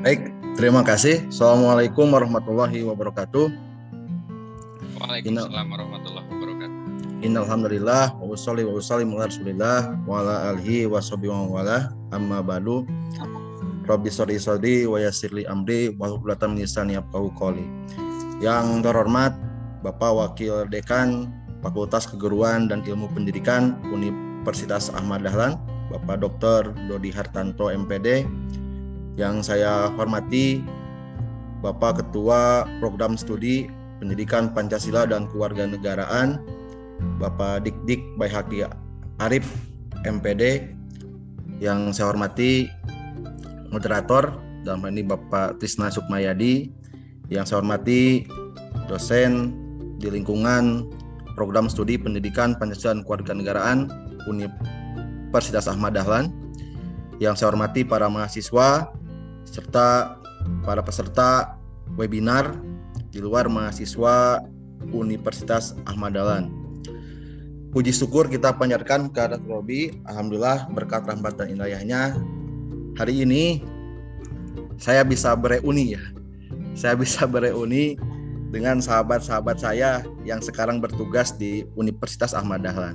Baik, terima kasih. Assalamualaikum warahmatullahi wabarakatuh. Waalaikumsalam warahmatullahi wabarakatuh. Innalhamdulillah wa sholli wa sallim ala Rasulillah wa ala alihi washabihi wa wala. Amma ba'du. Rabbi sholli sholli wa yassirli amri wa hublatan min lisani yafqahu qawli. Yang terhormat Bapak Wakil Dekan Fakultas Keguruan dan Ilmu Pendidikan Universitas Ahmad Dahlan, Bapak Dr. Dodi Hartanto MPD. Yang saya hormati Bapak Ketua Program Studi Pendidikan Pancasila dan Kewarganegaraan, Bapak Dikdik Bayhaki Arief MPD. Yang saya hormati moderator dalam ini Bapak Trisna Sukmayadi. Yang saya hormati dosen di lingkungan Program Studi Pendidikan Pancasila dan Kewarganegaraan Universitas Ahmad Dahlan. Yang saya hormati para mahasiswa serta para peserta webinar di luar mahasiswa Universitas Ahmad Dahlan. Puji syukur kita panjatkan kehadirat Robi, alhamdulillah berkat rahmat dan inayahnya. Hari ini saya bisa bereuni ya. Saya bisa bereuni dengan sahabat-sahabat saya yang sekarang bertugas di Universitas Ahmad Dahlan.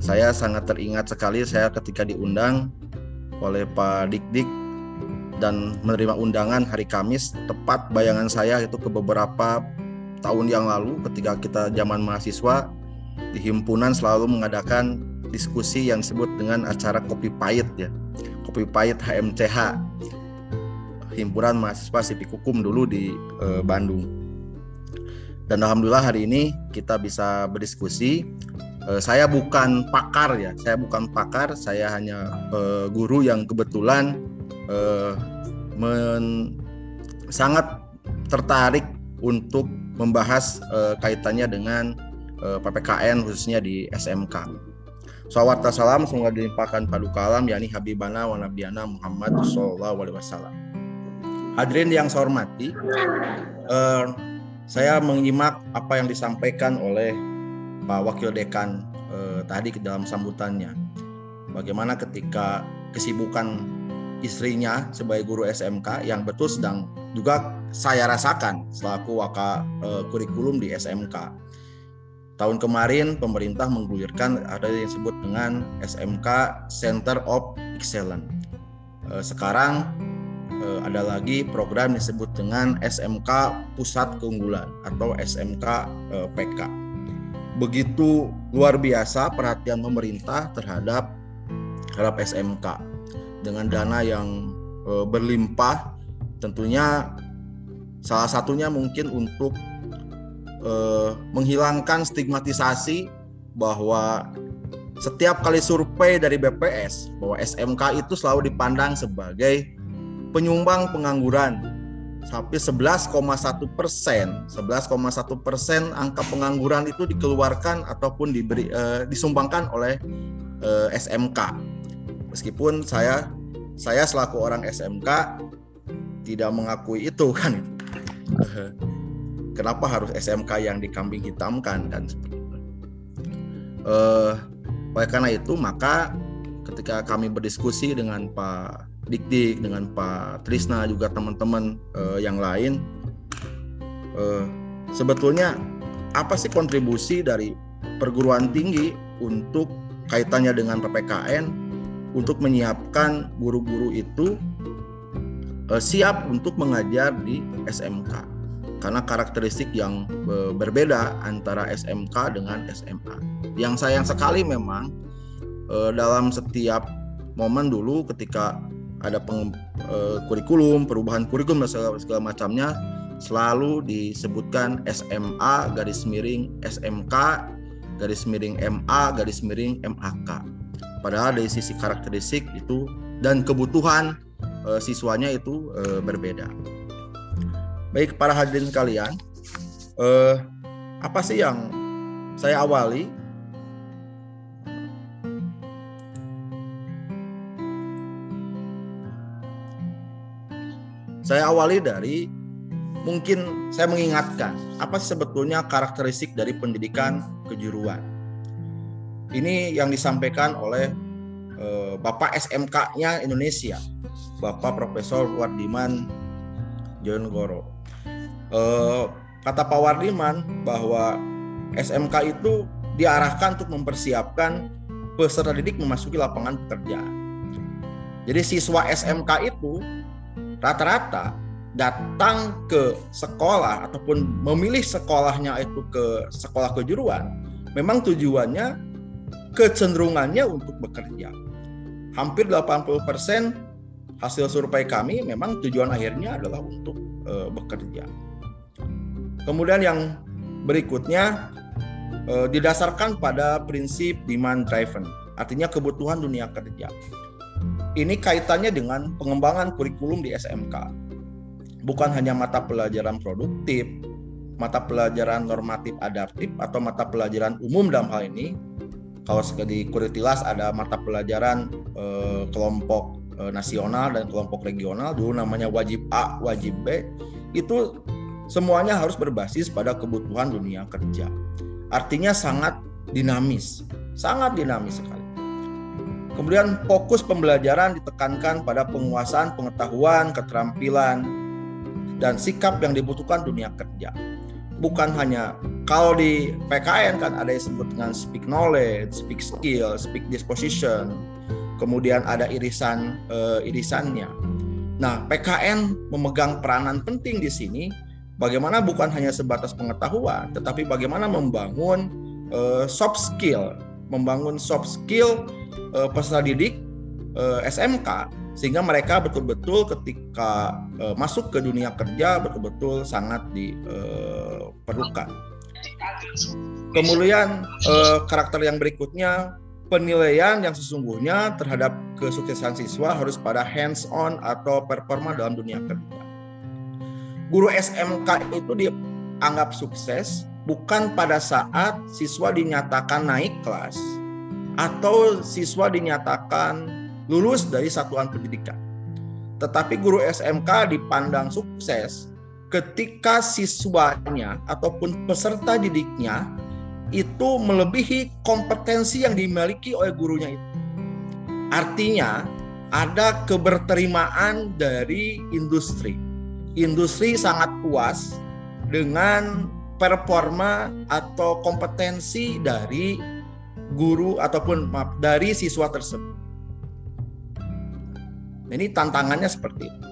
Saya sangat teringat sekali saya ketika diundang oleh Pak Dikdik dan menerima undangan hari Kamis, tepat bayangan saya itu ke beberapa tahun yang lalu ketika kita zaman mahasiswa di himpunan selalu mengadakan diskusi yang disebut dengan acara kopi pahit ya. Kopi pahit HMCH. Himpunan mahasiswa Sipik Hukum dulu di Bandung. Dan alhamdulillah hari ini kita bisa berdiskusi. Saya bukan pakar ya, saya hanya guru yang kebetulan sangat tertarik untuk membahas kaitannya dengan PPKN khususnya di SMK. Salawat dan salam semoga dilimpahkan padu kalam yakni habibana wa nabiyana Muhammad sallallahu alaihi wasallam. Hadirin yang saya hormati, saya menyimak apa yang disampaikan oleh Pak Wakil Dekan tadi ke dalam sambutannya. Bagaimana ketika kesibukan istrinya sebagai guru SMK yang betul sedang juga saya rasakan selaku waka kurikulum di SMK. Tahun kemarin pemerintah menggulirkan ada yang disebut dengan SMK Center of Excellence. Sekarang ada lagi program disebut dengan SMK Pusat Keunggulan atau SMK PK. Begitu luar biasa perhatian pemerintah terhadap SMK dengan dana yang berlimpah, tentunya salah satunya mungkin untuk menghilangkan stigmatisasi bahwa setiap kali survei dari BPS bahwa SMK itu selalu dipandang sebagai penyumbang pengangguran. Sampai 11,1% angka pengangguran itu dikeluarkan ataupun disumbangkan oleh SMK. Meskipun saya selaku orang SMK tidak mengakui itu kan. Kenapa harus SMK yang dikambing hitamkan kan? Oleh karena itu maka ketika kami berdiskusi dengan Pak Dikdik, dengan Pak Trisna juga teman-teman yang lain, sebetulnya apa sih kontribusi dari perguruan tinggi untuk kaitannya dengan PPKN untuk menyiapkan guru-guru itu siap untuk mengajar di SMK, karena karakteristik yang berbeda antara SMK dengan SMA. Yang sayang sekali memang dalam setiap momen dulu ketika ada kurikulum, perubahan kurikulum dan segala macamnya selalu disebutkan SMA/SMK/MA/MAK. Padahal dari sisi karakteristik itu dan kebutuhan siswanya itu berbeda. Baik para hadirin kalian, apa sih yang saya awali? Saya awali dari mungkin saya mengingatkan apa sebetulnya karakteristik dari pendidikan kejuruan. Ini yang disampaikan oleh Bapak SMK-nya Indonesia, Bapak Profesor Wardiman John Goro. Kata Pak Wardiman bahwa SMK itu diarahkan untuk mempersiapkan peserta didik memasuki lapangan pekerjaan. Jadi siswa SMK itu rata-rata datang ke sekolah ataupun memilih sekolahnya itu ke sekolah kejuruan, memang tujuannya kecenderungannya untuk bekerja. Hampir 80% hasil survei kami memang tujuan akhirnya adalah untuk bekerja. Kemudian yang berikutnya didasarkan pada prinsip demand driven, artinya kebutuhan dunia kerja. Ini kaitannya dengan pengembangan kurikulum di SMK. Bukan hanya mata pelajaran produktif, mata pelajaran normatif adaptif atau mata pelajaran umum dalam hal ini. Kalau di Kuritilas ada mata pelajaran kelompok nasional dan kelompok regional, dulu namanya wajib A, wajib B, itu semuanya harus berbasis pada kebutuhan dunia kerja. Artinya sangat dinamis sekali. Kemudian fokus pembelajaran ditekankan pada penguasaan, pengetahuan, keterampilan, dan sikap yang dibutuhkan dunia kerja. Bukan hanya, kalau di PKN kan ada yang disebut dengan speak knowledge, speak skill, speak disposition, kemudian ada irisannya. Nah, PKN memegang peranan penting di sini. Bagaimana bukan hanya sebatas pengetahuan, tetapi bagaimana membangun soft skill, peserta didik SMK sehingga mereka betul-betul ketika masuk ke dunia kerja betul-betul sangat diperlukan. Kemudian karakter yang berikutnya, penilaian yang sesungguhnya terhadap kesuksesan siswa harus pada hands-on atau performa dalam dunia kerja. Guru SMK itu dianggap sukses bukan pada saat siswa dinyatakan naik kelas atau siswa dinyatakan lulus dari satuan pendidikan. Tetapi guru SMK dipandang sukses ketika siswanya ataupun peserta didiknya itu melebihi kompetensi yang dimiliki oleh gurunya itu. Artinya ada keberterimaan dari industri. Industri sangat puas dengan performa atau kompetensi dari guru ataupun dari siswa tersebut. Ini tantangannya seperti itu.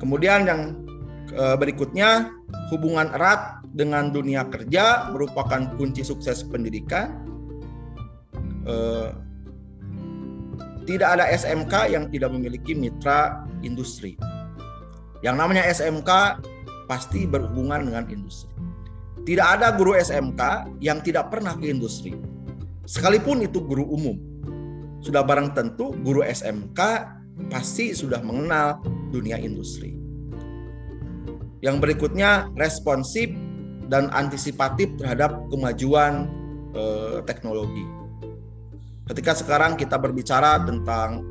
Kemudian yang berikutnya, hubungan erat dengan dunia kerja merupakan kunci sukses pendidikan. Tidak ada SMK yang tidak memiliki mitra industri. Yang namanya SMK pasti berhubungan dengan industri. Tidak ada guru SMK yang tidak pernah ke industri. Sekalipun itu guru umum. Sudah barang tentu guru SMK pasti sudah mengenal dunia industri. Yang berikutnya, responsif dan antisipatif terhadap kemajuan teknologi. Ketika sekarang kita berbicara tentang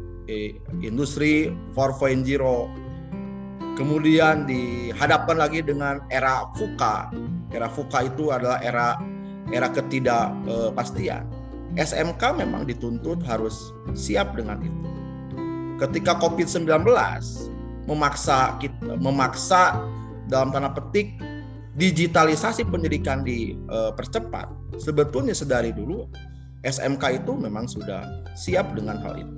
industri 4.0, kemudian dihadapkan lagi dengan era VUCA. Era VUCA itu adalah era ketidakpastian. SMK memang dituntut harus siap dengan itu. Ketika COVID-19 memaksa dalam tanda petik digitalisasi pendidikan dipercepat, sebetulnya sedari dulu SMK itu memang sudah siap dengan hal itu.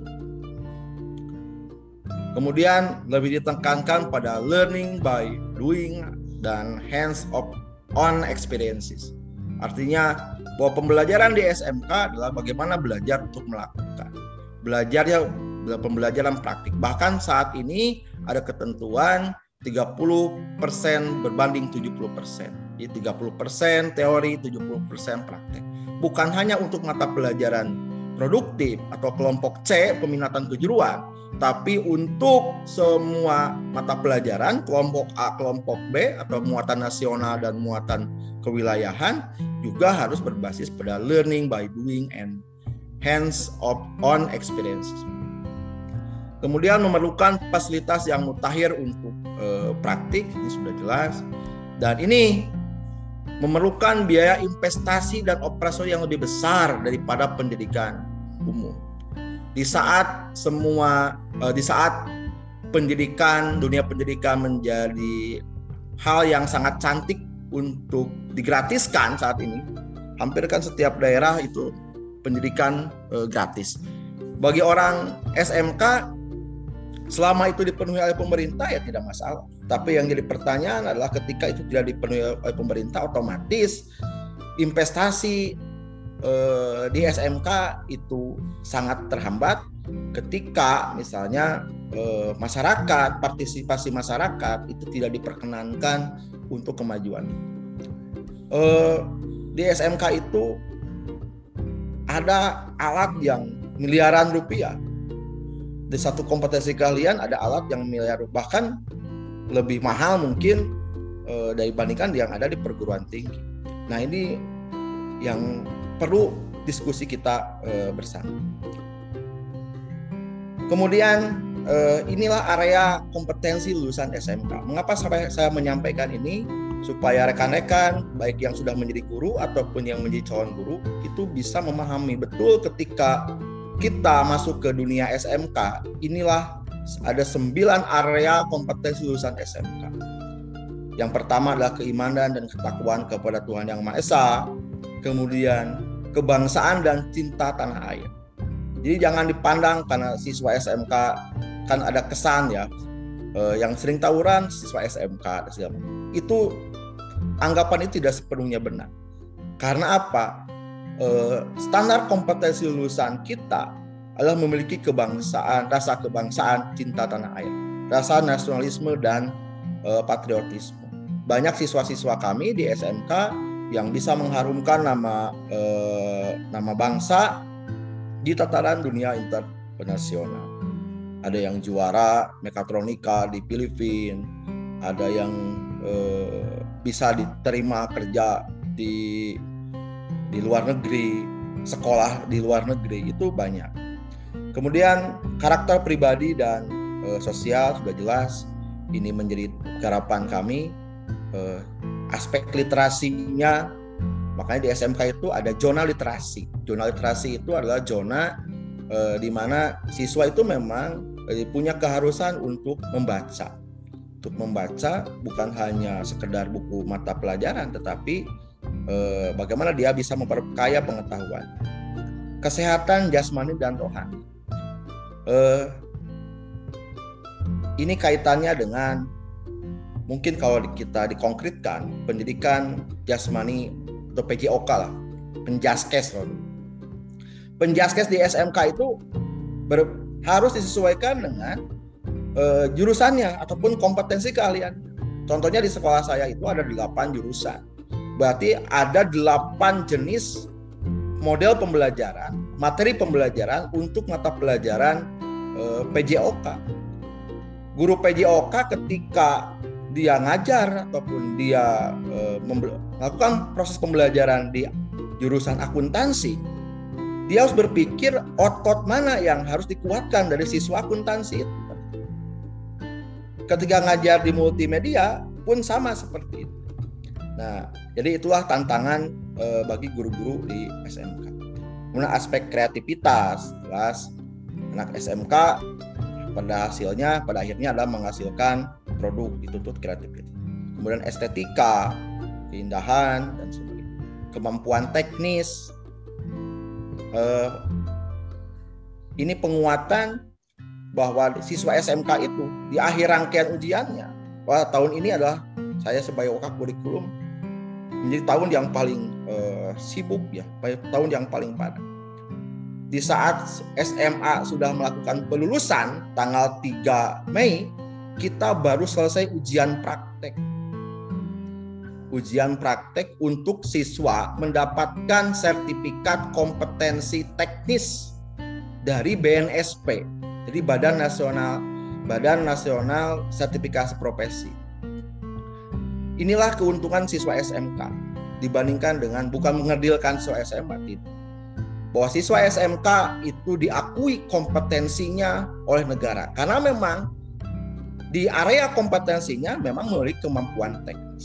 Kemudian lebih ditekankan pada learning by doing dan hands-on experiences. Artinya bahwa pembelajaran di SMK adalah bagaimana belajar untuk melakukan. Belajarnya pembelajaran praktik. Bahkan saat ini ada ketentuan 30% berbanding 70%. Jadi 30% teori, 70% praktek. Bukan hanya untuk mata pelajaran produktif atau kelompok C, peminatan kejuruan, tapi untuk semua mata pelajaran, kelompok A, kelompok B, atau muatan nasional dan muatan kewilayahan, juga harus berbasis pada learning by doing and hands-on experiences. Kemudian memerlukan fasilitas yang mutakhir untuk praktik, ini sudah jelas. Dan ini memerlukan biaya investasi dan operasional yang lebih besar daripada pendidikan umum. Di saat pendidikan, dunia pendidikan menjadi hal yang sangat cantik untuk digratiskan saat ini. Hampir kan setiap daerah itu pendidikan gratis. Bagi orang SMK, selama itu dipenuhi oleh pemerintah ya tidak masalah. Tapi yang jadi pertanyaan adalah ketika itu tidak dipenuhi oleh pemerintah, otomatis investasi di SMK itu sangat terhambat. Ketika misalnya masyarakat, partisipasi masyarakat itu tidak diperkenankan untuk kemajuan. Di SMK itu ada alat yang miliaran rupiah. Di satu kompetensi kalian ada alat yang miliar, bahkan lebih mahal mungkin dibandingkan yang ada di perguruan tinggi. Nah, ini yang perlu diskusi kita bersama. Kemudian inilah area kompetensi lulusan SMK. Mengapa saya menyampaikan ini? Supaya rekan-rekan, baik yang sudah menjadi guru ataupun yang menjadi calon guru, itu bisa memahami betul ketika kita masuk ke dunia SMK. Inilah ada 9 area kompetensi lulusan SMK. Yang pertama adalah keimanan dan ketakwaan kepada Tuhan Yang Maha Esa. Kemudian kebangsaan dan cinta tanah air. Jadi jangan dipandang karena siswa SMK, kan ada kesan ya, yang sering tawuran siswa SMK. Itu anggapan itu tidak sepenuhnya benar. Karena apa? Standar kompetensi lulusan kita adalah memiliki kebangsaan, rasa kebangsaan, cinta tanah air, rasa nasionalisme dan patriotisme. Banyak siswa-siswa kami di SMK yang bisa mengharumkan nama bangsa di tataran dunia internasional. Ada yang juara mekatronika di Filipina, ada yang bisa diterima kerja di luar negeri, sekolah di luar negeri, itu banyak. Kemudian karakter pribadi dan sosial sudah jelas, ini menjadi harapan kami. Aspek literasinya, makanya di SMK itu ada zona literasi. Zona literasi itu adalah zona di mana siswa itu memang punya keharusan untuk membaca. Untuk membaca bukan hanya sekedar buku mata pelajaran, tetapi bagaimana dia bisa memperkaya pengetahuan. Kesehatan jasmani dan rohani. Ini kaitannya dengan, mungkin kalau kita dikonkretkan, pendidikan jasmani atau PJOK lah, penjaskes. Penjaskes di SMK itu harus disesuaikan dengan jurusannya ataupun kompetensi keahlian. Contohnya di sekolah saya itu ada 8 jurusan. Berarti ada 8 jenis model pembelajaran, materi pembelajaran untuk mata pelajaran PJOK. Guru PJOK ketika dia ngajar ataupun dia melakukan proses pembelajaran di jurusan akuntansi, dia harus berpikir otot mana yang harus dikuatkan dari siswa akuntansi itu. Ketika ngajar di multimedia pun sama seperti itu. Nah, jadi itulah tantangan bagi guru-guru di SMK. Kemudian aspek kreativitas, jelas anak SMK pada akhirnya adalah menghasilkan produk, dituntut kreativitas. Kemudian estetika, keindahan dan sebagainya. Kemampuan teknis, ini penguatan bahwa siswa SMK itu di akhir rangkaian ujiannya, wah tahun ini adalah saya sebagai wakaf kurikulum menjadi tahun yang paling sibuk ya, tahun yang paling padat. Di saat SMA sudah melakukan pelulusan tanggal 3 Mei, kita baru selesai ujian praktek. Ujian praktek untuk siswa mendapatkan sertifikat kompetensi teknis dari BNSP. Jadi Badan Nasional Sertifikasi Profesi. Inilah keuntungan siswa SMK dibandingkan dengan, bukan mengerdilkan siswa SMA, tidak. Bahwa siswa SMK itu diakui kompetensinya oleh negara. Karena memang di area kompetensinya memang memiliki kemampuan teknis.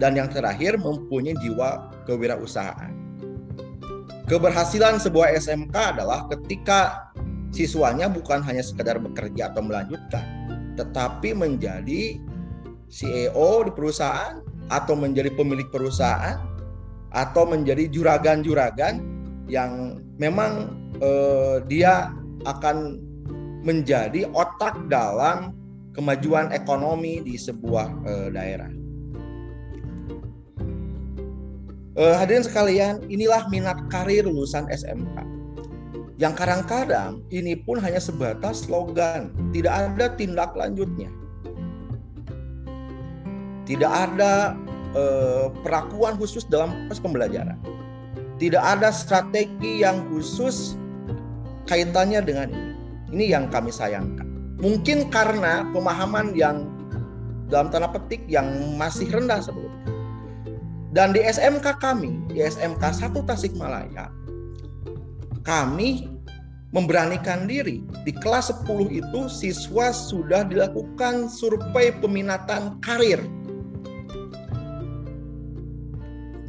Dan yang terakhir mempunyai jiwa kewirausahaan. Keberhasilan sebuah SMK adalah ketika siswanya bukan hanya sekedar bekerja atau melanjutkan, tetapi menjadi CEO di perusahaan, atau menjadi pemilik perusahaan, atau menjadi juragan-juragan yang memang dia akan menjadi otak dalam kemajuan ekonomi di sebuah daerah. Hadirin sekalian, inilah minat karir lulusan SMK. Yang kadang-kadang ini pun hanya sebatas slogan, tidak ada tindak lanjutnya. Tidak ada perlakuan khusus dalam proses pembelajaran. Tidak ada strategi yang khusus kaitannya dengan ini. Ini yang kami sayangkan. Mungkin karena pemahaman yang dalam tanda petik yang masih rendah sebelumnya. Dan di SMK kami, di SMK 1 Tasikmalaya, kami memberanikan diri. Di kelas 10 itu siswa sudah dilakukan survei peminatan karir.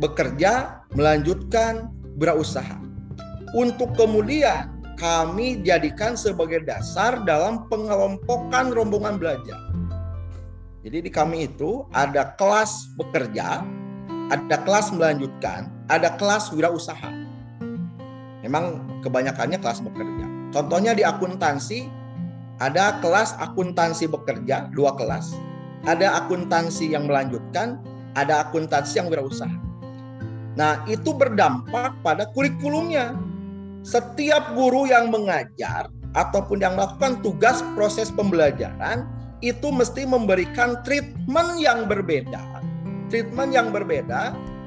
Bekerja, melanjutkan, berausaha. Untuk kemudian kami jadikan sebagai dasar dalam pengelompokan rombongan belajar. Jadi di kami itu ada kelas bekerja, ada kelas melanjutkan, ada kelas wirausaha. Memang kebanyakannya kelas bekerja. Contohnya di akuntansi, ada kelas akuntansi bekerja, 2 kelas. Ada akuntansi yang melanjutkan, ada akuntansi yang wirausaha. Nah, itu berdampak pada kurikulumnya. Setiap guru yang mengajar ataupun yang melakukan tugas proses pembelajaran itu mesti memberikan treatment yang berbeda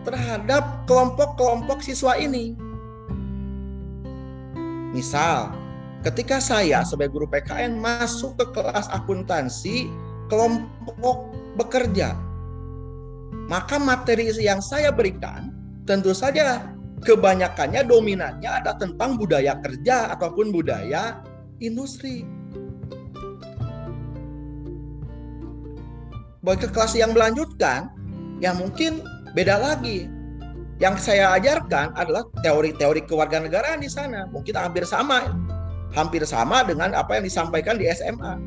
terhadap kelompok-kelompok siswa ini. Misal, ketika saya sebagai guru PKN masuk ke kelas akuntansi kelompok bekerja, maka materi yang saya berikan tentu saja kebanyakannya dominannya ada tentang budaya kerja ataupun budaya industri. Bagi kelas yang melanjutkan, ya mungkin beda lagi. Yang saya ajarkan adalah teori-teori kewarganegaraan di sana. Mungkin hampir sama dengan apa yang disampaikan di SMA.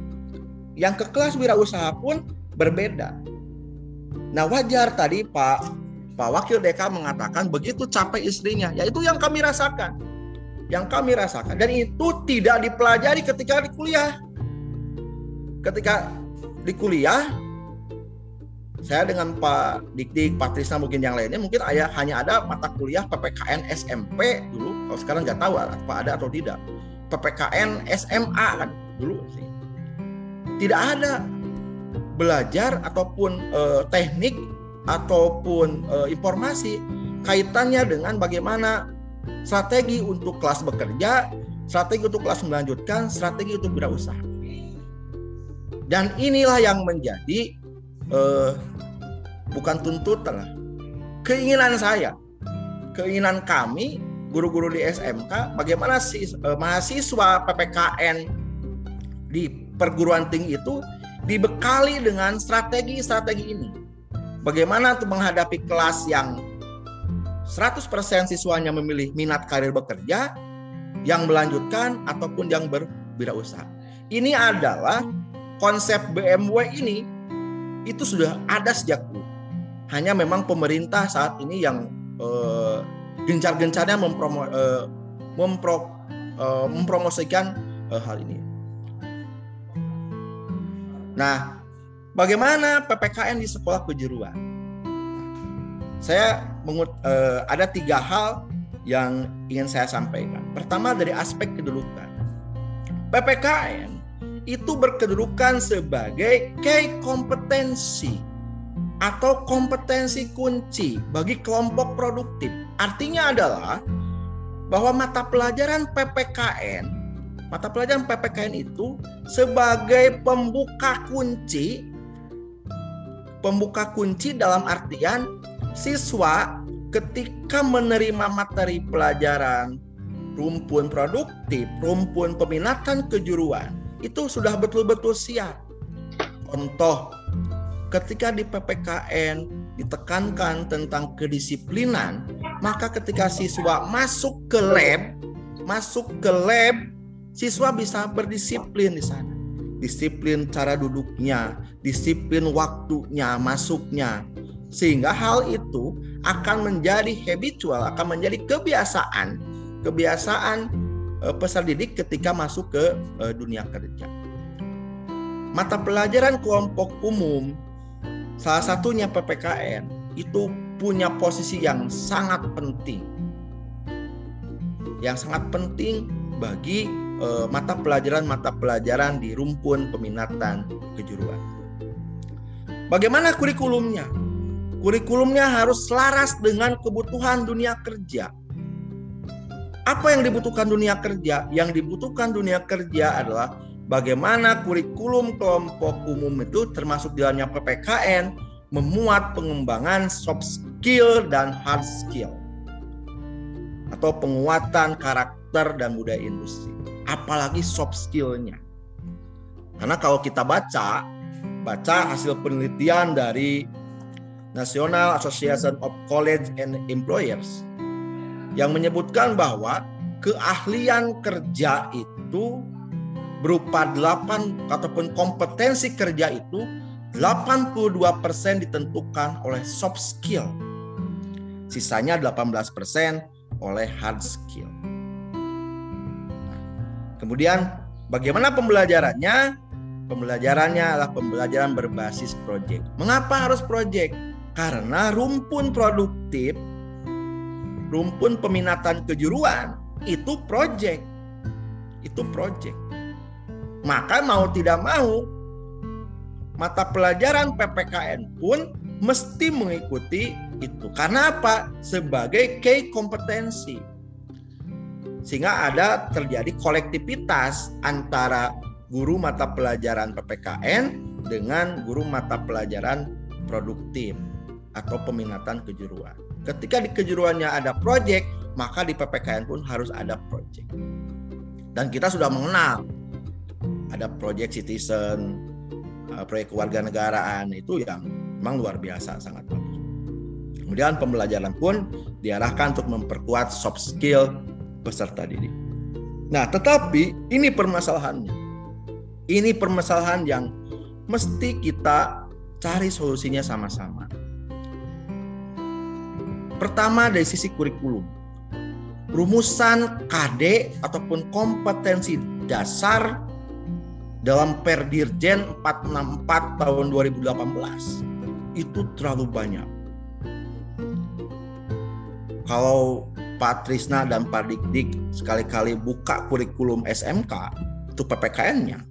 Yang ke kelas wirausaha pun berbeda. Nah, wajar tadi Pak Wakil Deka mengatakan begitu capek istrinya. Ya, itu yang kami rasakan. Dan itu tidak dipelajari ketika di kuliah. Ketika di kuliah, saya dengan Pak Dikdik, Pak Trisna, mungkin yang lainnya, mungkin hanya ada mata kuliah PPKN SMP dulu. Kalau sekarang nggak tahu apa ada atau tidak. PPKN SMA kan dulu sih. Tidak ada belajar ataupun teknik ataupun informasi kaitannya dengan bagaimana strategi untuk kelas bekerja, strategi untuk kelas melanjutkan, strategi untuk berausaha. Dan inilah yang menjadi bukan tuntutan lah, keinginan kami guru-guru di SMK, bagaimana mahasiswa PPKN di perguruan tinggi itu dibekali dengan strategi-strategi ini. Bagaimana untuk menghadapi kelas yang 100% siswanya memilih minat karir bekerja, yang melanjutkan ataupun yang berwirausaha. Ini adalah konsep BMW ini, itu sudah ada sejak dulu. Hanya memang pemerintah saat ini yang gencar-gencarnya mempromosikan hal ini. Nah, bagaimana PPKN di sekolah kejuruan? Saya ada 3 hal yang ingin saya sampaikan. Pertama, dari aspek kedudukan. PPKN itu berkedudukan sebagai key kompetensi atau kompetensi kunci bagi kelompok produktif. Artinya adalah bahwa mata pelajaran PPKN itu sebagai pembuka kunci dalam artian siswa ketika menerima materi pelajaran rumpun produktif, rumpun peminatan kejuruan, itu sudah betul-betul siap. Contoh, ketika di PPKN ditekankan tentang kedisiplinan, maka ketika siswa masuk ke lab, siswa bisa berdisiplin di sana. disiplin cara duduknya, disiplin waktunya, masuknya. Sehingga hal itu akan menjadi habitual, akan menjadi kebiasaan. Kebiasaan peserta didik ketika masuk ke dunia kerja. Mata pelajaran kelompok umum, salah satunya PPKN, itu punya posisi yang sangat penting. Yang sangat penting bagi mata pelajaran di rumpun peminatan kejuruan. Bagaimana kurikulumnya? Kurikulumnya harus selaras dengan kebutuhan dunia kerja. Apa yang dibutuhkan dunia kerja? Yang dibutuhkan dunia kerja adalah bagaimana kurikulum kelompok umum itu, termasuk di dalamnya PPKN, memuat pengembangan soft skill dan hard skill, atau penguatan karakter dan budaya industri. Apalagi soft skill-nya. Karena kalau kita baca hasil penelitian dari National Association of College and Employers yang menyebutkan bahwa keahlian kerja itu berupa 8 ataupun kompetensi kerja itu 82% ditentukan oleh soft skill. Sisanya 18% oleh hard skill. Kemudian bagaimana pembelajarannya? Pembelajarannya adalah pembelajaran berbasis proyek. Mengapa harus proyek? Karena rumpun produktif, rumpun peminatan kejuruan itu proyek. Itu proyek. Maka mau tidak mau mata pelajaran PPKN pun mesti mengikuti itu. Karena apa? Sebagai key kompetensi. Sehingga ada terjadi kolektivitas antara guru mata pelajaran PPKN dengan guru mata pelajaran produktif atau peminatan kejuruan. Ketika di kejuruannya ada proyek, maka di PPKN pun harus ada proyek. Dan kita sudah mengenal ada proyek citizen, proyek kewarganegaraan, itu yang memang luar biasa, sangat bagus. Kemudian pembelajaran pun diarahkan untuk memperkuat soft skill peserta didik. Nah, tetapi ini permasalahannya. Ini permasalahan yang mesti kita cari solusinya sama-sama. Pertama dari sisi kurikulum. Rumusan KD ataupun kompetensi dasar dalam Perdirjen 464 tahun 2018 itu terlalu banyak. Kalau Pak Trisna dan Pak Dikdik sekali-kali buka kurikulum SMK, itu PPKN-nya,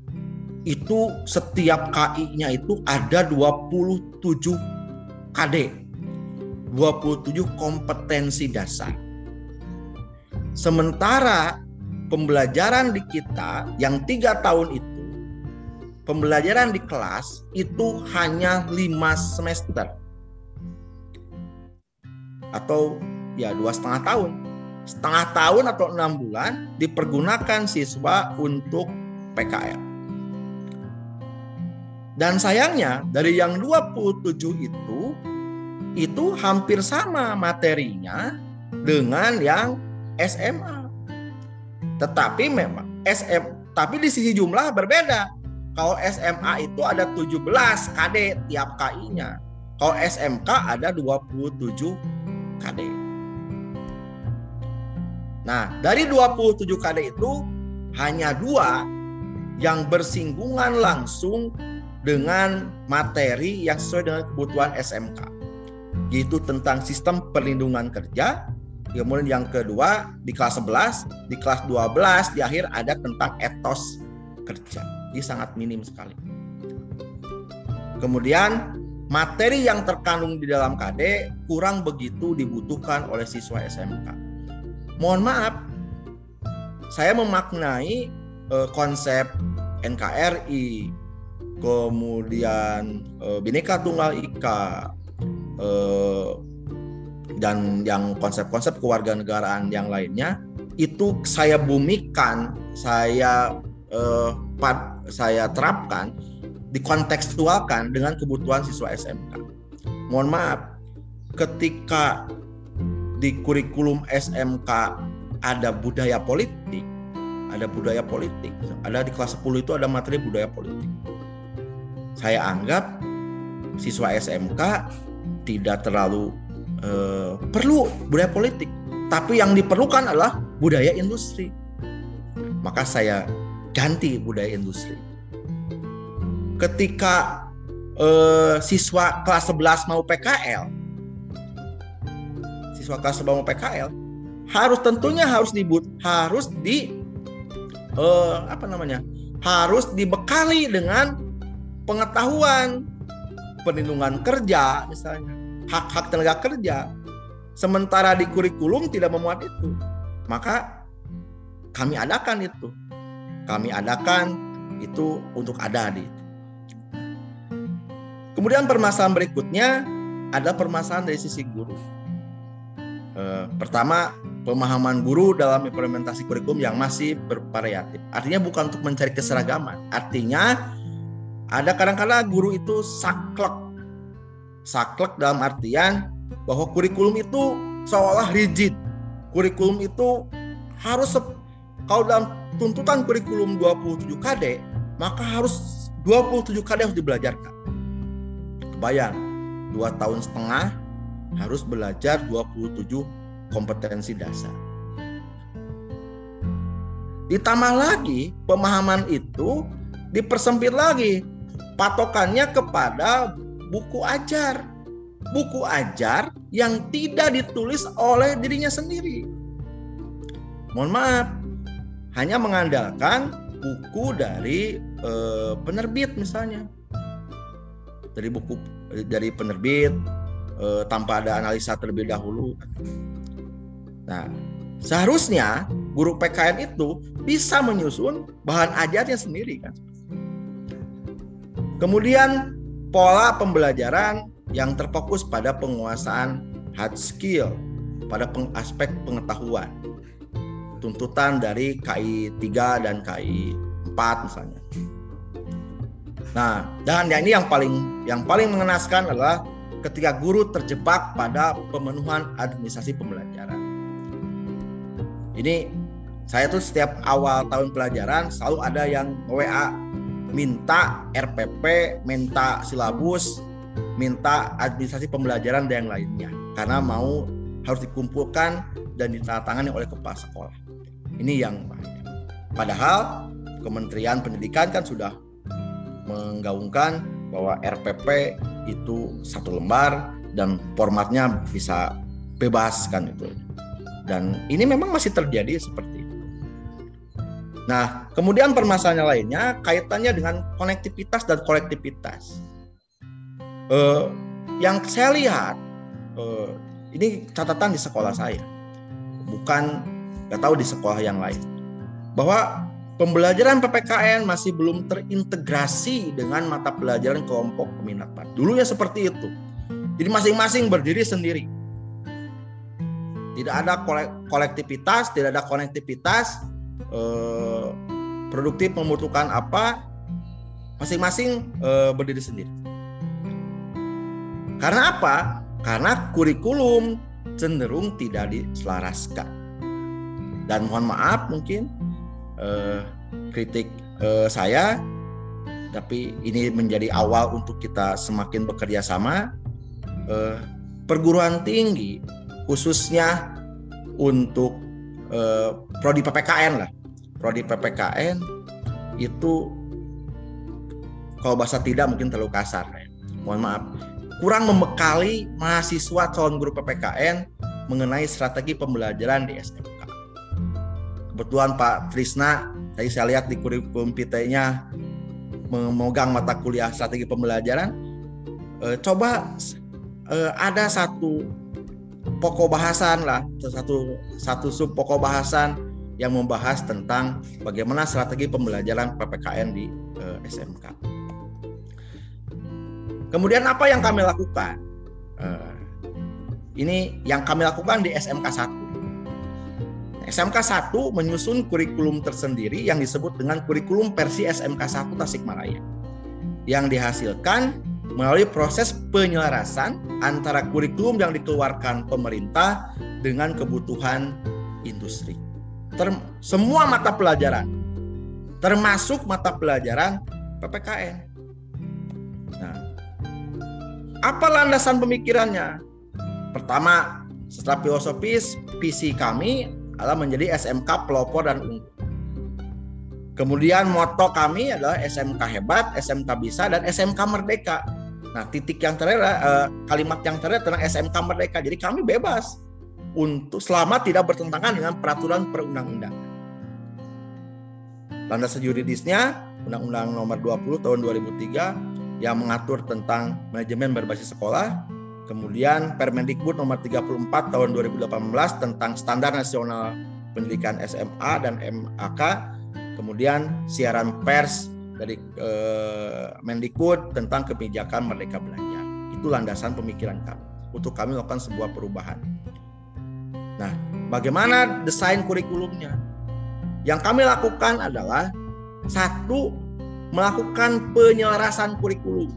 itu setiap KI-nya itu ada 27 KD, 27 kompetensi dasar. Sementara pembelajaran di kita yang 3 tahun itu, pembelajaran di kelas itu hanya 5 semester. Atau ya 2,5 tahun. Setengah tahun atau 6 bulan dipergunakan siswa untuk PKL. Dan sayangnya dari yang 27 itu hampir sama materinya dengan yang SMA. Tetapi memang tapi di sisi jumlah berbeda. Kalau SMA itu ada 17 KD tiap KI-nya. Kalau SMK ada 27 KD. Nah, dari 27 KD itu hanya 2 yang bersinggungan langsung dengan materi yang sesuai dengan kebutuhan SMK. Yaitu tentang sistem perlindungan kerja. Kemudian yang kedua di kelas 11, di kelas 12 di akhir ada tentang etos kerja. Ini sangat minim sekali. Kemudian materi yang terkandung di dalam KD kurang begitu dibutuhkan oleh siswa SMK. Mohon maaf, saya memaknai konsep NKRI, kemudian Bhinneka Tunggal Ika, dan yang konsep-konsep kewarganegaraan yang lainnya, itu saya bumikan, saya terapkan, dikontekstualkan dengan kebutuhan siswa SMK. Mohon maaf, ketika di kurikulum SMK ada budaya politik, ada budaya politik. Ada di kelas 10 itu ada materi budaya politik. Saya anggap siswa SMK tidak terlalu perlu budaya politik, tapi yang diperlukan adalah budaya industri. Maka saya ganti budaya industri. Ketika siswa kelas 11 mau PKL, siswa kelas 11 mau PKL harus dibekali dengan pengetahuan perlindungan kerja misalnya, hak-hak tenaga kerja. Sementara di kurikulum tidak memuat itu. Maka kami adakan itu. Kami adakan itu untuk ada-adi. Kemudian permasalahan berikutnya adalah permasalahan dari sisi guru. Pertama, pemahaman guru dalam implementasi kurikulum yang masih bervariatif. Artinya bukan untuk mencari keseragaman. Artinya ada kadang-kadang guru itu saklek. Saklek dalam artian bahwa kurikulum itu seolah rigid. Kurikulum itu harus, kalau dalam tuntutan kurikulum 27 KD, maka harus 27 KD harus dibelajarkan. Kebayang, 2 tahun setengah harus belajar 27 kompetensi dasar. Ditambah lagi, pemahaman itu dipersempit lagi. Patokannya kepada buku ajar. Buku ajar yang tidak ditulis oleh dirinya sendiri. Mohon maaf, hanya mengandalkan buku dari penerbit misalnya. Dari penerbit, tanpa ada analisa terlebih dahulu. Nah, seharusnya guru PKN itu bisa menyusun bahan ajarnya sendiri, kan? Kemudian pola pembelajaran yang terfokus pada penguasaan hard skill, pada aspek pengetahuan, tuntutan dari KI 3 dan KI 4 misalnya. Nah, dan ini yang paling mengenaskan adalah ketika guru terjebak pada pemenuhan administrasi pembelajaran. Ini saya tuh setiap awal tahun pelajaran selalu ada yang WA minta RPP, minta silabus, minta administrasi pembelajaran dan yang lainnya, karena mau harus dikumpulkan dan ditandatangani oleh kepala sekolah. Ini yang bahaya. Padahal Kementerian Pendidikan kan sudah menggaungkan bahwa RPP itu satu lembar dan formatnya bisa bebas, kan itu. Dan ini memang masih terjadi seperti itu. Nah, kemudian permasalahan lainnya kaitannya dengan konektivitas dan kolektivitas. Yang saya lihat, ini catatan di sekolah saya, bukan, nggak tahu di sekolah yang lain, bahwa pembelajaran PPKN masih belum terintegrasi dengan mata pelajaran kelompok peminatan. Dulu ya seperti itu. Jadi masing-masing berdiri sendiri. Tidak ada kolektivitas, tidak ada konektivitas. Produktif membutuhkan apa? Masing-masing berdiri sendiri. Karena apa? Karena kurikulum cenderung tidak diselaraskan. Dan mohon maaf mungkin kritik saya, tapi ini menjadi awal untuk kita semakin bekerja sama. Perguruan tinggi khususnya untuk prodi PPKN lah, prodi PPKN itu kalau bahasa tidak mungkin terlalu kasar, ya. Mohon maaf, kurang membekali mahasiswa calon guru PPKN mengenai strategi pembelajaran di SMA. Kebetulan Pak Trisna tadi saya lihat di kurikulum PT-nya memegang mata kuliah strategi pembelajaran. Coba ada satu pokok bahasan lah, satu sub pokok bahasan yang membahas tentang bagaimana strategi pembelajaran PPKN di SMK. Kemudian apa yang kami lakukan? Ini yang kami lakukan di SMK 1. SMK 1 menyusun kurikulum tersendiri yang disebut dengan kurikulum versi SMK 1 Tasikmalaya, yang dihasilkan melalui proses penyelarasan antara kurikulum yang dikeluarkan pemerintah dengan kebutuhan industri. semua mata pelajaran, termasuk mata pelajaran PPKN. Nah, apa landasan pemikirannya? Pertama, setelah filosofis, visi kami adalah menjadi SMK pelopor dan unggul. Kemudian moto kami adalah SMK hebat, SMK bisa, dan SMK merdeka. Nah, titik yang terakhir, kalimat yang terakhir tentang SMK merdeka. Jadi kami bebas untuk selama tidak bertentangan dengan peraturan perundang-undang. Landasan juridisnya Undang-Undang Nomor 20 Tahun 2003 yang mengatur tentang manajemen berbasis sekolah. Kemudian Permendikbud nomor 34 tahun 2018 tentang standar nasional pendidikan SMA dan MAK. Kemudian siaran pers dari Mendikbud tentang kebijakan merdeka belajar. Itu landasan pemikiran kami untuk kami melakukan sebuah perubahan. Nah, bagaimana desain kurikulumnya? Yang kami lakukan adalah satu, melakukan penyelarasan kurikulum.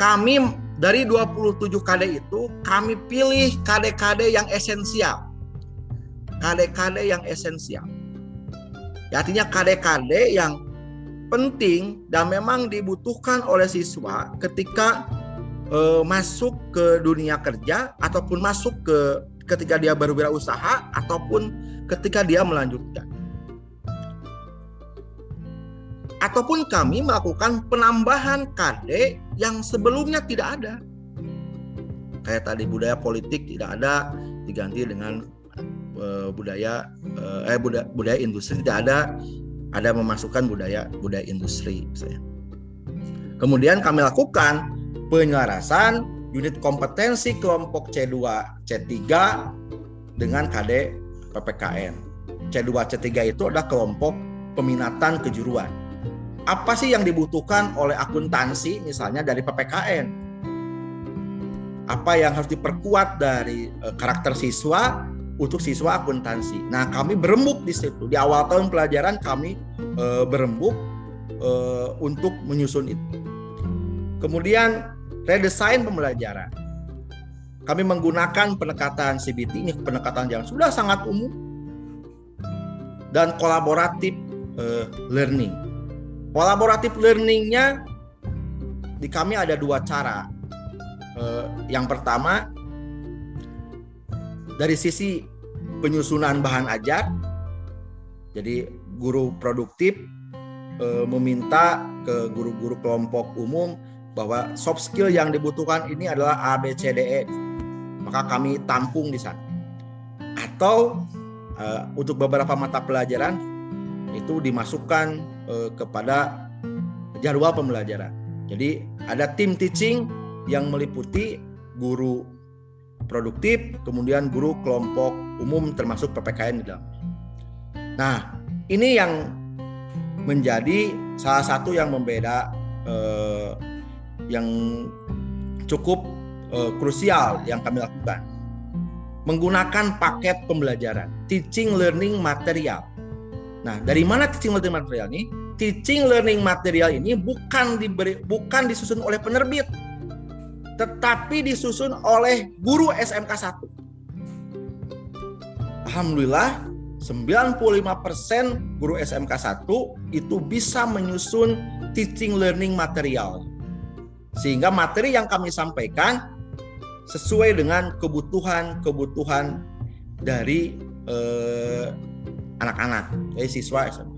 Kami dari 27 KD itu, kami pilih KD-KD yang esensial. KD-KD yang esensial. Ya, artinya KD-KD yang penting dan memang dibutuhkan oleh siswa ketika masuk ke dunia kerja, ataupun masuk ke ketika dia berwirausaha, ataupun ketika dia melanjutkan. Ataupun kami melakukan penambahan KD yang sebelumnya tidak ada. Kayak tadi budaya politik tidak ada, diganti dengan budaya industri tidak ada, ada memasukkan budaya industri misalnya. Kemudian kami lakukan penyelarasan unit kompetensi kelompok C2, C3 dengan KD PPKN. C2, C3 itu adalah kelompok peminatan kejuruan. Apa sih yang dibutuhkan oleh akuntansi misalnya dari PPKN? Apa yang harus diperkuat dari karakter siswa untuk siswa akuntansi? Nah, kami berembuk di situ. Di awal tahun pelajaran kami berembuk untuk menyusun itu. Kemudian redesain pembelajaran. Kami menggunakan pendekatan CBT, ini pendekatan yang sudah sangat umum, dan kolaboratif learning. Kolaboratif learningnya di kami ada dua cara. Yang pertama dari sisi penyusunan bahan ajar, jadi guru produktif meminta ke guru-guru kelompok umum bahwa soft skill yang dibutuhkan ini adalah A, B, C, D, E, maka kami tampung di sana. Atau untuk beberapa mata pelajaran itu dimasukkan kepada jadwal pembelajaran. Jadi ada tim teaching yang meliputi guru produktif, kemudian guru kelompok umum termasuk PPKN di dalamnya. Nah, ini yang menjadi salah satu yang membeda, yang cukup krusial yang kami lakukan. Menggunakan paket pembelajaran, teaching learning material. Nah, dari mana teaching learning material ini? Teaching learning material ini bukan disusun oleh penerbit, tetapi disusun oleh guru SMK 1. Alhamdulillah, 95% guru SMK 1 itu bisa menyusun teaching learning material. Sehingga materi yang kami sampaikan sesuai dengan kebutuhan dari anak-anak, jadi siswa SMA.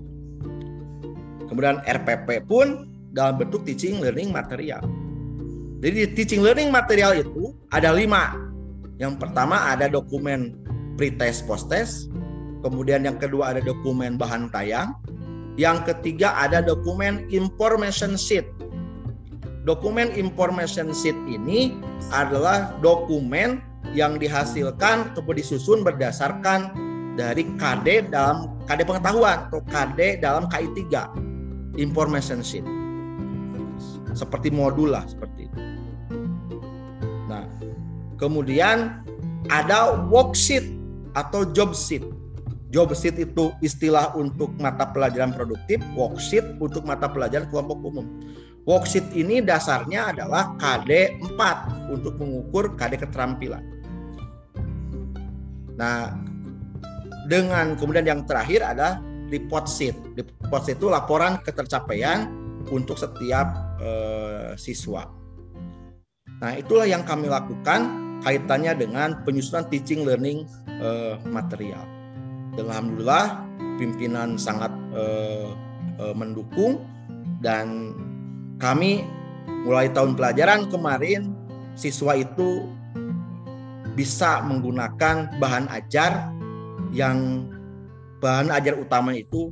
Kemudian RPP pun dalam bentuk teaching learning material. Jadi teaching learning material itu ada 5. Yang pertama ada dokumen pretest posttest, kemudian yang kedua ada dokumen bahan tayang, yang ketiga ada dokumen information sheet. Dokumen information sheet ini adalah dokumen yang dihasilkan atau disusun berdasarkan dari KD dalam KD pengetahuan atau KD dalam KI3, information sheet, seperti modul lah, seperti itu. Nah, kemudian ada worksheet atau job sheet. Job sheet itu istilah untuk mata pelajaran produktif, worksheet untuk mata pelajaran kelompok umum. Worksheet ini dasarnya adalah KD 4 untuk mengukur KD keterampilan. Nah, dengan kemudian yang terakhir adalah report sheet. Report sheet itu laporan ketercapaian untuk setiap siswa. Nah, itulah yang kami lakukan kaitannya dengan penyusunan teaching learning material. Dan alhamdulillah pimpinan sangat mendukung, dan kami mulai tahun pelajaran kemarin siswa itu bisa menggunakan bahan ajar yang bahan ajar utama itu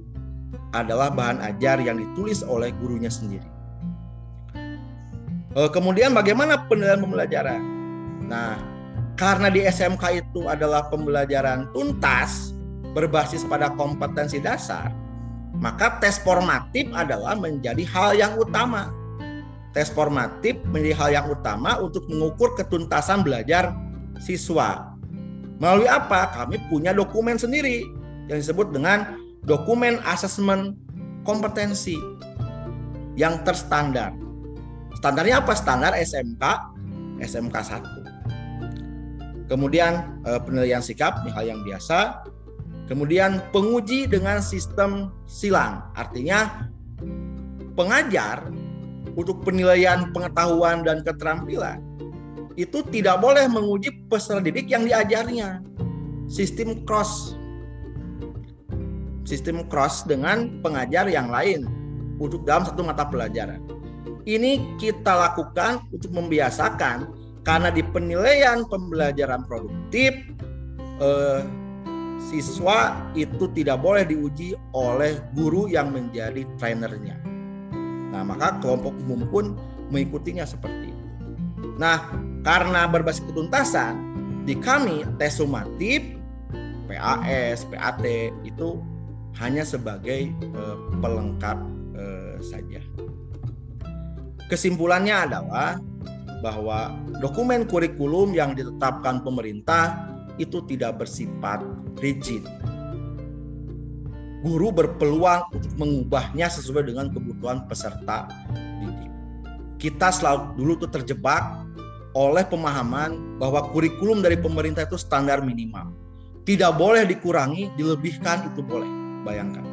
adalah bahan ajar yang ditulis oleh gurunya sendiri. Kemudian bagaimana penilaian pembelajaran? Nah, karena di SMK itu adalah pembelajaran tuntas berbasis pada kompetensi dasar, maka tes formatif adalah menjadi hal yang utama. Tes formatif menjadi hal yang utama untuk mengukur ketuntasan belajar siswa. Melalui apa? Kami punya dokumen sendiri yang disebut dengan dokumen asesmen kompetensi yang terstandar. Standarnya apa? Standar SMK 1. Kemudian penilaian sikap, ini hal yang biasa. Kemudian penguji dengan sistem silang, artinya pengajar untuk penilaian pengetahuan dan keterampilan itu tidak boleh menguji peserta didik yang diajarnya. Sistem cross dengan pengajar yang lain untuk dalam satu mata pelajaran. Ini kita lakukan untuk membiasakan, karena di penilaian pembelajaran produktif siswa itu tidak boleh diuji oleh guru yang menjadi trainernya. Nah, maka kelompok umum pun mengikutinya seperti itu. Nah, karena berbasis ketuntasan, di kami tes sumatif PAS, PAT itu hanya sebagai pelengkap saja. Kesimpulannya adalah bahwa dokumen kurikulum yang ditetapkan pemerintah itu tidak bersifat rigid. Guru berpeluang untuk mengubahnya sesuai dengan kebutuhan peserta didik. Kita selalu dulu tuh terjebak oleh pemahaman bahwa kurikulum dari pemerintah itu standar minimal. Tidak boleh dikurangi, dilebihkan itu boleh. Bayangkan.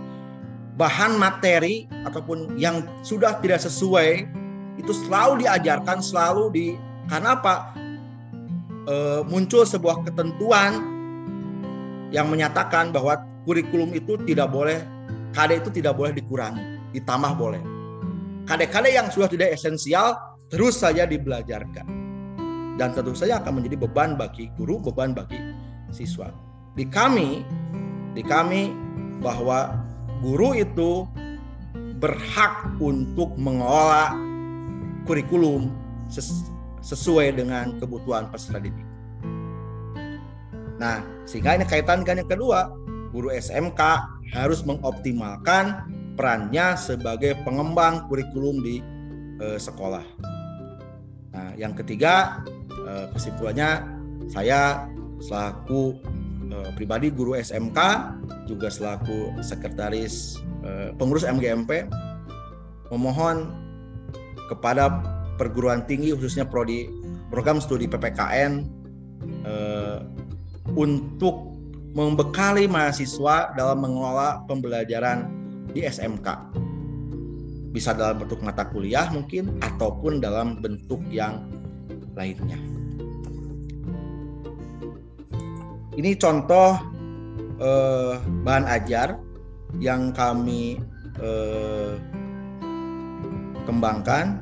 Bahan materi ataupun yang sudah tidak sesuai itu selalu diajarkan, karena apa? Muncul sebuah ketentuan yang menyatakan bahwa kurikulum itu tidak boleh, KD itu tidak boleh dikurangi, ditambah boleh. KD-KD yang sudah tidak esensial terus saja dibelajarkan. Dan tentu saja akan menjadi beban bagi guru, beban bagi siswa. Di kami bahwa guru itu berhak untuk mengelola kurikulum sesuai dengan kebutuhan peserta didik. Nah, sehingga ini kaitannya yang kedua, guru SMK harus mengoptimalkan perannya sebagai pengembang kurikulum di sekolah. Nah, yang ketiga, kesimpulannya saya selaku pribadi guru SMK, juga selaku sekretaris pengurus MGMP, memohon kepada perguruan tinggi khususnya prodi program studi PPKN untuk membekali mahasiswa dalam mengelola pembelajaran di SMK, bisa dalam bentuk mata kuliah mungkin ataupun dalam bentuk yang lainnya. Ini contoh bahan ajar yang kami kembangkan.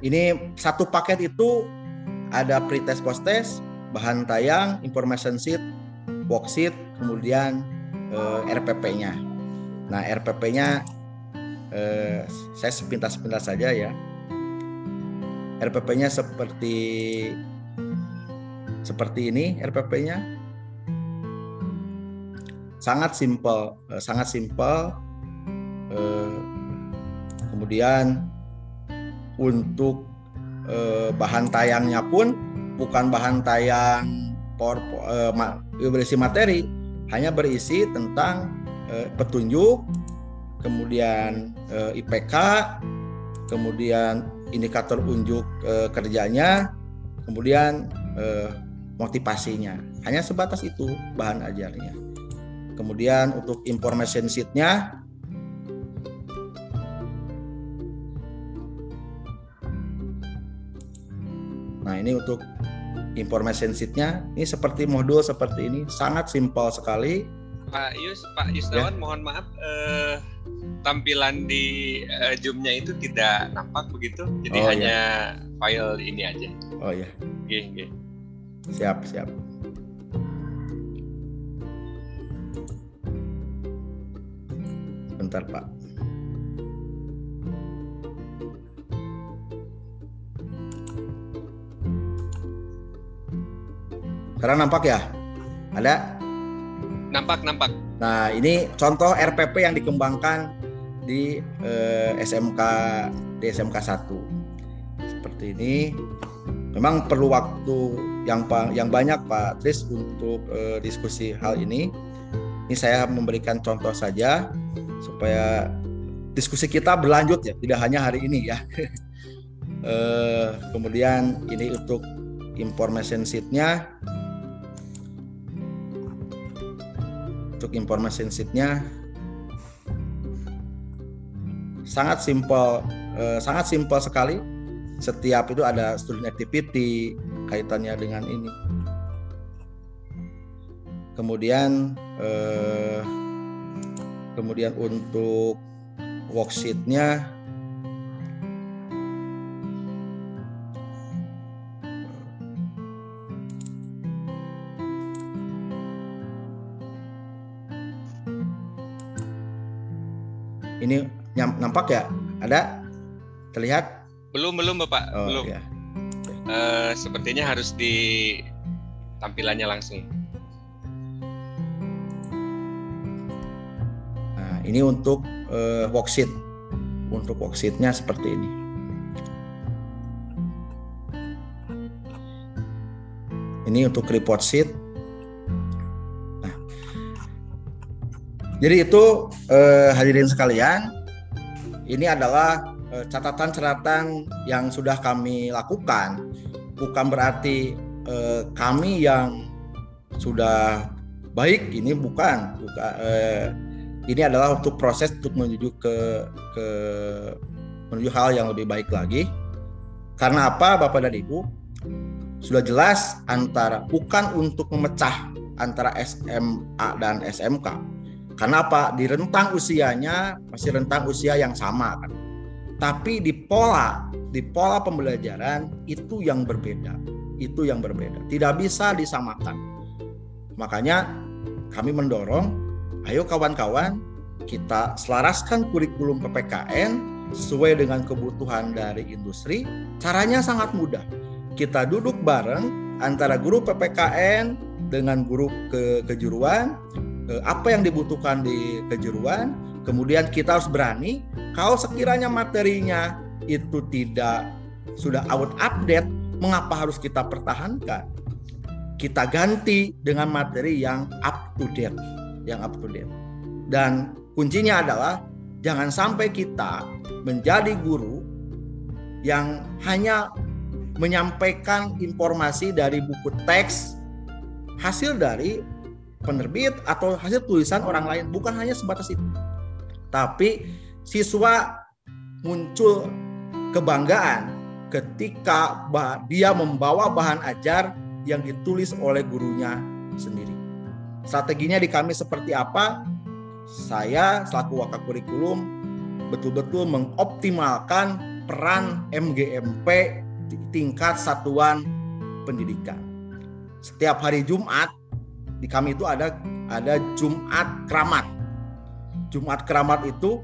Ini satu paket itu ada pretest, posttest, bahan tayang, information sheet, worksheet, kemudian RPP-nya. Nah, RPP-nya saya sepintas-pintas saja ya. RPP-nya seperti ini, RPP-nya sangat simpel. Kemudian untuk bahan tayangnya pun bukan bahan tayang berisi materi, hanya berisi tentang petunjuk, kemudian IPK, kemudian indikator unjuk kerjanya, kemudian motivasinya. Hanya sebatas itu bahan ajarnya. Kemudian untuk information sheet-nya, nah ini untuk information sheet-nya, ini seperti modul seperti ini, sangat simpel sekali. Pak Yusnawan, mohon maaf, tampilan di Zoom-nya itu tidak nampak begitu, jadi hanya file ini aja. Oh ya. Oke. Siap. Bentar Pak. Sekarang nampak ya? Ada? Nampak. Nah, ini contoh RPP yang dikembangkan di SMK 1. Seperti ini. Memang perlu waktu yang banyak Pak Tris untuk diskusi hal ini. Ini saya memberikan contoh saja supaya diskusi kita berlanjut ya, tidak hanya hari ini ya. Kemudian ini untuk information sheet-nya. Untuk information sheet-nya sangat simpel sekali. Setiap itu ada student activity kaitannya dengan ini. Kemudian untuk worksheet-nya ini nampak ya? Ada? Terlihat? Belum Bapak. Belum. Ya. Sepertinya harus di tampilannya langsung. Nah, ini untuk worksheet. Untuk worksheet-nya seperti ini. Ini untuk report sheet. Nah. Jadi itu hadirin sekalian, ini adalah catatan-catatan yang sudah kami lakukan. Bukan berarti kami yang sudah baik, ini bukan. Ini adalah untuk proses untuk menuju hal yang lebih baik lagi. Karena apa, Bapak dan Ibu? Sudah jelas antara, bukan untuk memecah antara SMA dan SMK. Karena apa? Di rentang usianya masih rentang usia yang sama kan. Tapi di pola pembelajaran itu yang berbeda. Itu yang berbeda. Tidak bisa disamakan. Makanya kami mendorong, ayo kawan-kawan, kita selaraskan kurikulum PPKN sesuai dengan kebutuhan dari industri. Caranya sangat mudah. Kita duduk bareng antara guru PPKN dengan guru kejuruan, apa yang dibutuhkan di kejuruan, kemudian kita harus berani. Kalau sekiranya materinya itu tidak sudah out update, mengapa harus kita pertahankan? Kita ganti dengan materi yang up to date. Dan kuncinya adalah jangan sampai kita menjadi guru yang hanya menyampaikan informasi dari buku teks hasil dari penerbit atau hasil tulisan orang lain. Bukan hanya sebatas itu, tapi siswa muncul kebanggaan ketika dia membawa bahan ajar yang ditulis oleh gurunya sendiri. Strateginya di kami seperti apa? Saya selaku wakakurikulum betul-betul mengoptimalkan peran MGMP di tingkat satuan pendidikan. Setiap hari Jumat di kami itu ada Jumat Keramat. Jumat Keramat itu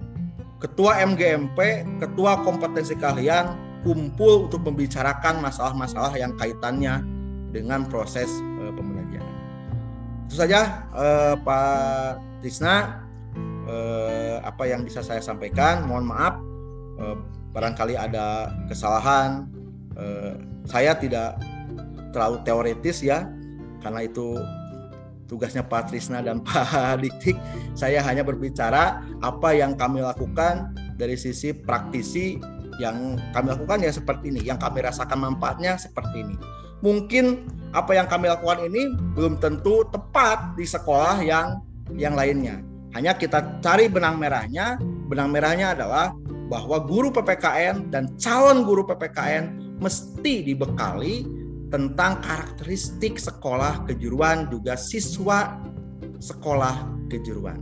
Ketua MGMP, Ketua Kompetensi Keahlian kumpul untuk membicarakan masalah-masalah yang kaitannya dengan proses pembelajaran. Itu saja Pak Trisna, apa yang bisa saya sampaikan. Mohon maaf barangkali ada kesalahan. Saya tidak terlalu teoretis ya, karena itu tugasnya Pak Trisna dan Pak Dikdik. Saya hanya berbicara apa yang kami lakukan dari sisi praktisi yang kami lakukan ya seperti ini, yang kami rasakan manfaatnya seperti ini. Mungkin apa yang kami lakukan ini belum tentu tepat di sekolah yang lainnya. Hanya kita cari benang merahnya. Benang merahnya adalah bahwa guru PPKN dan calon guru PPKN mesti dibekali tentang karakteristik sekolah kejuruan, juga siswa sekolah kejuruan.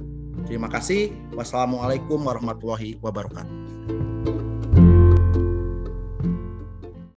Terima kasih. Wassalamualaikum warahmatullahi wabarakatuh.